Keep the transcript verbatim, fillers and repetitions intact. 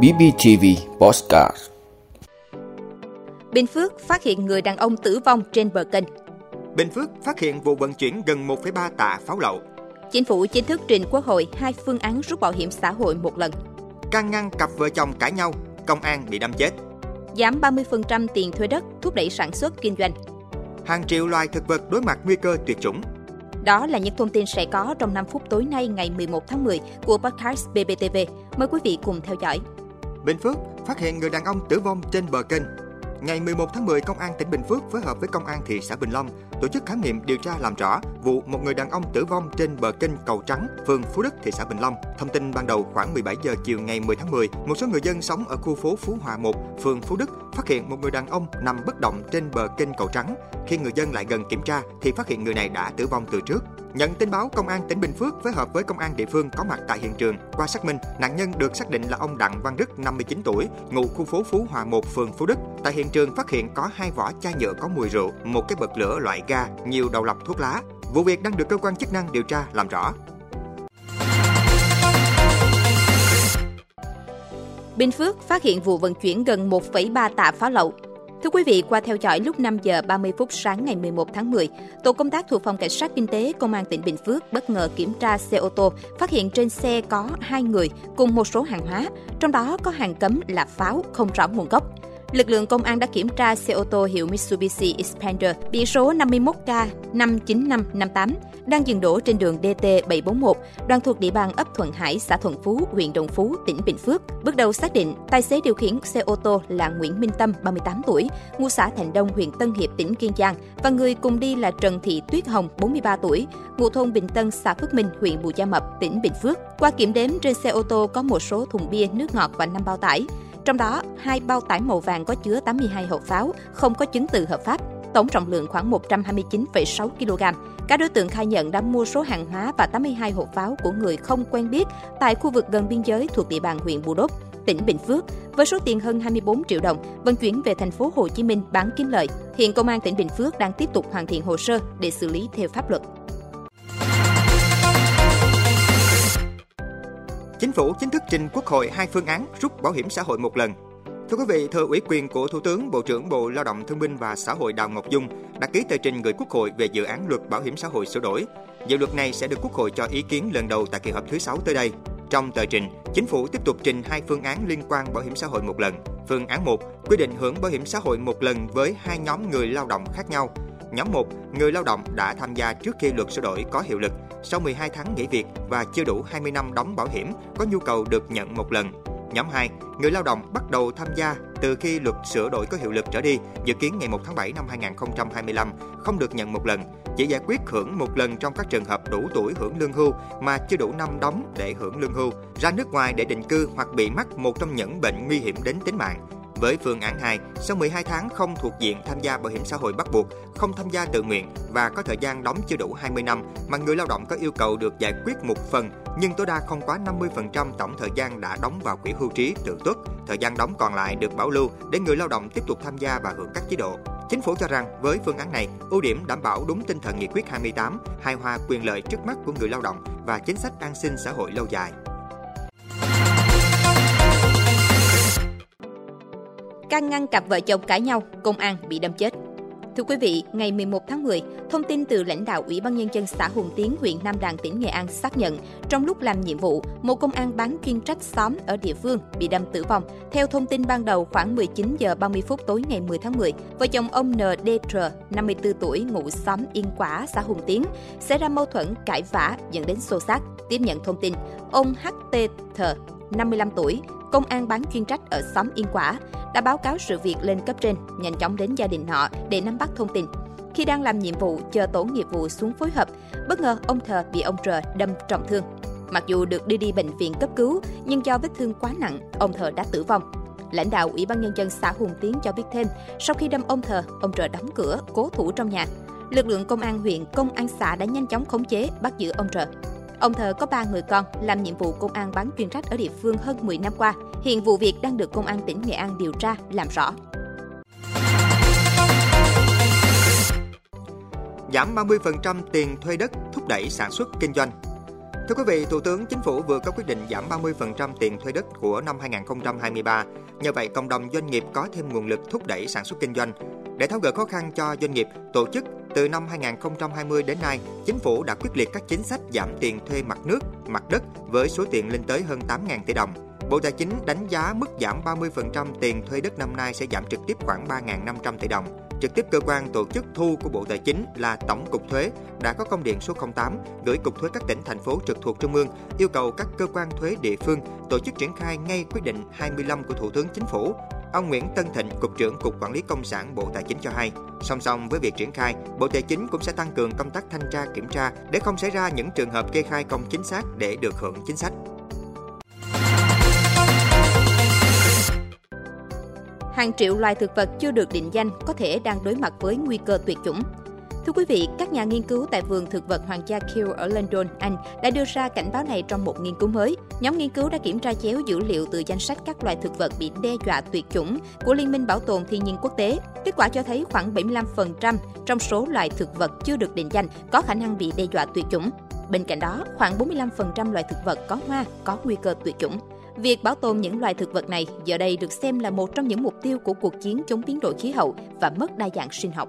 bê pê tê vê Podcast. Bình Phước phát hiện người đàn ông tử vong trên bờ kênh. Bình Phước phát hiện vụ vận chuyển gần một phẩy ba tạ pháo lậu. Chính phủ chính thức trình Quốc hội hai phương án rút bảo hiểm xã hội một lần. Can ngăn cặp vợ chồng cãi nhau, công an bị đâm chết. Giảm ba mươi phần trăm tiền thuê đất, thúc đẩy sản xuất kinh doanh. Hàng triệu loài thực vật đối mặt nguy cơ tuyệt chủng. Đó là những thông tin sẽ có trong năm phút tối nay ngày mười một tháng mười của podcast bê pê tê vê. Mời quý vị cùng theo dõi. Bình Phước phát hiện người đàn ông tử vong trên bờ kênh. Ngày mười một tháng mười, Công an tỉnh Bình Phước phối hợp với Công an thị xã Bình Long tổ chức khám nghiệm điều tra làm rõ vụ một người đàn ông tử vong trên bờ kênh Cầu Trắng, phường Phú Đức, thị xã Bình Long. Thông tin ban đầu khoảng mười bảy giờ chiều ngày mười tháng mười, một số người dân sống ở khu phố Phú Hòa một, phường Phú Đức phát hiện một người đàn ông nằm bất động trên bờ kênh Cầu Trắng. Khi người dân lại gần kiểm tra thì phát hiện người này đã tử vong từ trước. Nhận tin báo, Công an tỉnh Bình Phước phối hợp với Công an địa phương có mặt tại hiện trường. Qua xác minh, nạn nhân được xác định là ông Đặng Văn Đức, năm mươi chín tuổi, ngụ khu phố Phú Hòa một, phường Phú Đức. Tại hiện trường phát hiện có hai vỏ chai nhựa có mùi rượu, một cái bật lửa loại ga, nhiều đầu lọc thuốc lá. Vụ việc đang được cơ quan chức năng điều tra làm rõ. Bình Phước phát hiện vụ vận chuyển gần một phẩy ba tạ pháo lậu. Thưa quý vị, qua theo dõi lúc năm giờ ba mươi phút sáng ngày mười một tháng mười, tổ công tác thuộc Phòng Cảnh sát Kinh tế Công an tỉnh Bình Phước bất ngờ kiểm tra xe ô tô, phát hiện trên xe có hai người cùng một số hàng hóa, trong đó có hàng cấm là pháo không rõ nguồn gốc. Lực lượng công an đã kiểm tra xe ô tô hiệu Mitsubishi Xpander biển số năm mươi mốt K năm chín năm năm tám đang dừng đỗ trên đường D T bảy bốn một, đoạn thuộc địa bàn ấp Thuận Hải, xã Thuận Phú, huyện Đồng Phú, tỉnh Bình Phước. Bước đầu xác định, tài xế điều khiển xe ô tô là Nguyễn Minh Tâm, ba mươi tám tuổi, ngụ xã Thành Đông, huyện Tân Hiệp, tỉnh Kiên Giang, và người cùng đi là Trần Thị Tuyết Hồng, bốn mươi ba tuổi, ngụ thôn Bình Tân, xã Phước Minh, huyện Bù Gia Mập, tỉnh Bình Phước. Qua kiểm đếm, trên xe ô tô có một số thùng bia, nước ngọt và năm bao tải. Trong đó, hai bao tải màu vàng có chứa tám mươi hai hộp pháo, không có chứng từ hợp pháp, tổng trọng lượng khoảng một trăm hai mươi chín phẩy sáu ki lô gam. Các đối tượng khai nhận đã mua số hàng hóa và tám mươi hai hộp pháo của người không quen biết tại khu vực gần biên giới thuộc địa bàn huyện Bù Đốc, tỉnh Bình Phước, với số tiền hơn hai mươi bốn triệu đồng, vận chuyển về thành phố Hồ Chí Minh bán kiếm lời. Hiện Công an tỉnh Bình Phước đang tiếp tục hoàn thiện hồ sơ để xử lý theo pháp luật. Chính phủ chính thức trình Quốc hội hai phương án rút bảo hiểm xã hội một lần. Thưa quý vị, thưa ủy quyền của Thủ tướng, Bộ trưởng Bộ Lao động Thương binh và Xã hội Đào Ngọc Dung đã ký tờ trình gửi Quốc hội về dự án luật bảo hiểm xã hội sửa đổi. Dự luật này sẽ được Quốc hội cho ý kiến lần đầu tại kỳ họp thứ sáu tới đây. Trong tờ trình, Chính phủ tiếp tục trình hai phương án liên quan bảo hiểm xã hội một lần. Phương án một, quy định hưởng bảo hiểm xã hội một lần với hai nhóm người lao động khác nhau. Nhóm một, người lao động đã tham gia trước khi luật sửa đổi có hiệu lực, sau mười hai tháng nghỉ việc và chưa đủ hai mươi năm đóng bảo hiểm, có nhu cầu được nhận một lần. Nhóm hai, người lao động bắt đầu tham gia từ khi luật sửa đổi có hiệu lực trở đi, dự kiến ngày một tháng bảy năm hai nghìn không trăm hai mươi lăm, không được nhận một lần, chỉ giải quyết hưởng một lần trong các trường hợp đủ tuổi hưởng lương hưu mà chưa đủ năm đóng để hưởng lương hưu, ra nước ngoài để định cư hoặc bị mắc một trong những bệnh nguy hiểm đến tính mạng. Với phương án hai, sau mười hai tháng không thuộc diện tham gia bảo hiểm xã hội bắt buộc, không tham gia tự nguyện và có thời gian đóng chưa đủ hai mươi năm mà người lao động có yêu cầu được giải quyết một phần nhưng tối đa không quá năm mươi phần trăm tổng thời gian đã đóng vào quỹ hưu trí tự tuất, thời gian đóng còn lại được bảo lưu để người lao động tiếp tục tham gia và hưởng các chế độ. Chính phủ cho rằng với phương án này, ưu điểm đảm bảo đúng tinh thần nghị quyết hai mươi tám, hài hòa quyền lợi trước mắt của người lao động và chính sách an sinh xã hội lâu dài. Can ngăn cặp vợ chồng cãi nhau, công an bị đâm chết. Thưa quý vị, ngày mười một tháng mười, thông tin từ lãnh đạo Ủy ban Nhân dân xã Hùng Tiến, huyện Nam Đàn, tỉnh Nghệ An xác nhận, trong lúc làm nhiệm vụ, một công an bán chuyên trách xóm ở địa phương bị đâm tử vong. Theo thông tin ban đầu, khoảng mười chín giờ ba mươi phút tối ngày mười tháng mười, vợ chồng ông N D R, năm mươi tư tuổi, ngụ xóm Yên Quả, xã Hùng Tiến, xảy ra mâu thuẫn cãi vã dẫn đến xô xát. Tiếp nhận thông tin, ông H T T, năm mươi lăm tuổi, công an bán chuyên trách ở xóm Yên Quả, đã báo cáo sự việc lên cấp trên, nhanh chóng đến gia đình họ để nắm bắt thông tin. Khi đang làm nhiệm vụ, chờ tổ nghiệp vụ xuống phối hợp, bất ngờ ông Thờ bị ông Trờ đâm trọng thương. Mặc dù được đưa đi bệnh viện cấp cứu, nhưng do vết thương quá nặng, ông Thờ đã tử vong. Lãnh đạo Ủy ban Nhân dân xã Hùng Tiến cho biết thêm, sau khi đâm ông Thờ, ông Trờ đóng cửa, cố thủ trong nhà. Lực lượng công an huyện, công an xã đã nhanh chóng khống chế, bắt giữ ông Trờ. Ông Thờ có ba người con, làm nhiệm vụ công an bán chuyên trách ở địa phương hơn mười năm qua. Hiện vụ việc đang được Công an tỉnh Nghệ An điều tra, làm rõ. Giảm ba mươi phần trăm tiền thuê đất, thúc đẩy sản xuất kinh doanh. Thưa quý vị, Thủ tướng Chính phủ vừa có quyết định giảm ba mươi phần trăm tiền thuê đất của năm hai không hai ba. Nhờ vậy, cộng đồng doanh nghiệp có thêm nguồn lực thúc đẩy sản xuất kinh doanh. Để tháo gỡ khó khăn cho doanh nghiệp, tổ chức, từ năm hai không hai không đến nay, Chính phủ đã quyết liệt các chính sách giảm tiền thuê mặt nước, mặt đất với số tiền lên tới hơn tám nghìn tỷ đồng. Bộ Tài chính đánh giá mức giảm ba mươi phần trăm tiền thuê đất năm nay sẽ giảm trực tiếp khoảng ba nghìn năm trăm tỷ đồng. Trực tiếp cơ quan tổ chức thu của Bộ Tài chính là Tổng cục Thuế đã có công điện số không tám gửi Cục Thuế các tỉnh, thành phố trực thuộc Trung ương yêu cầu các cơ quan thuế địa phương tổ chức triển khai ngay quyết định hai mươi lăm của Thủ tướng Chính phủ. Ông Nguyễn Tân Thịnh, Cục trưởng Cục Quản lý Công sản Bộ Tài chính cho hay, song song với việc triển khai, Bộ Tài chính cũng sẽ tăng cường công tác thanh tra kiểm tra để không xảy ra những trường hợp kê khai không chính xác để được hưởng chính sách. Hàng triệu loài thực vật chưa được định danh có thể đang đối mặt với nguy cơ tuyệt chủng. Thưa quý vị, các nhà nghiên cứu tại Vườn thực vật Hoàng gia Kew ở London, Anh đã đưa ra cảnh báo này trong một nghiên cứu mới. Nhóm nghiên cứu đã kiểm tra chéo dữ liệu từ danh sách các loài thực vật bị đe dọa tuyệt chủng của Liên minh Bảo tồn Thiên nhiên Quốc tế. Kết quả cho thấy khoảng bảy mươi lăm phần trăm trong số loài thực vật chưa được định danh có khả năng bị đe dọa tuyệt chủng. Bên cạnh đó, khoảng bốn mươi lăm phần trăm loài thực vật có hoa có nguy cơ tuyệt chủng. Việc bảo tồn những loài thực vật này giờ đây được xem là một trong những mục tiêu của cuộc chiến chống biến đổi khí hậu và mất đa dạng sinh học.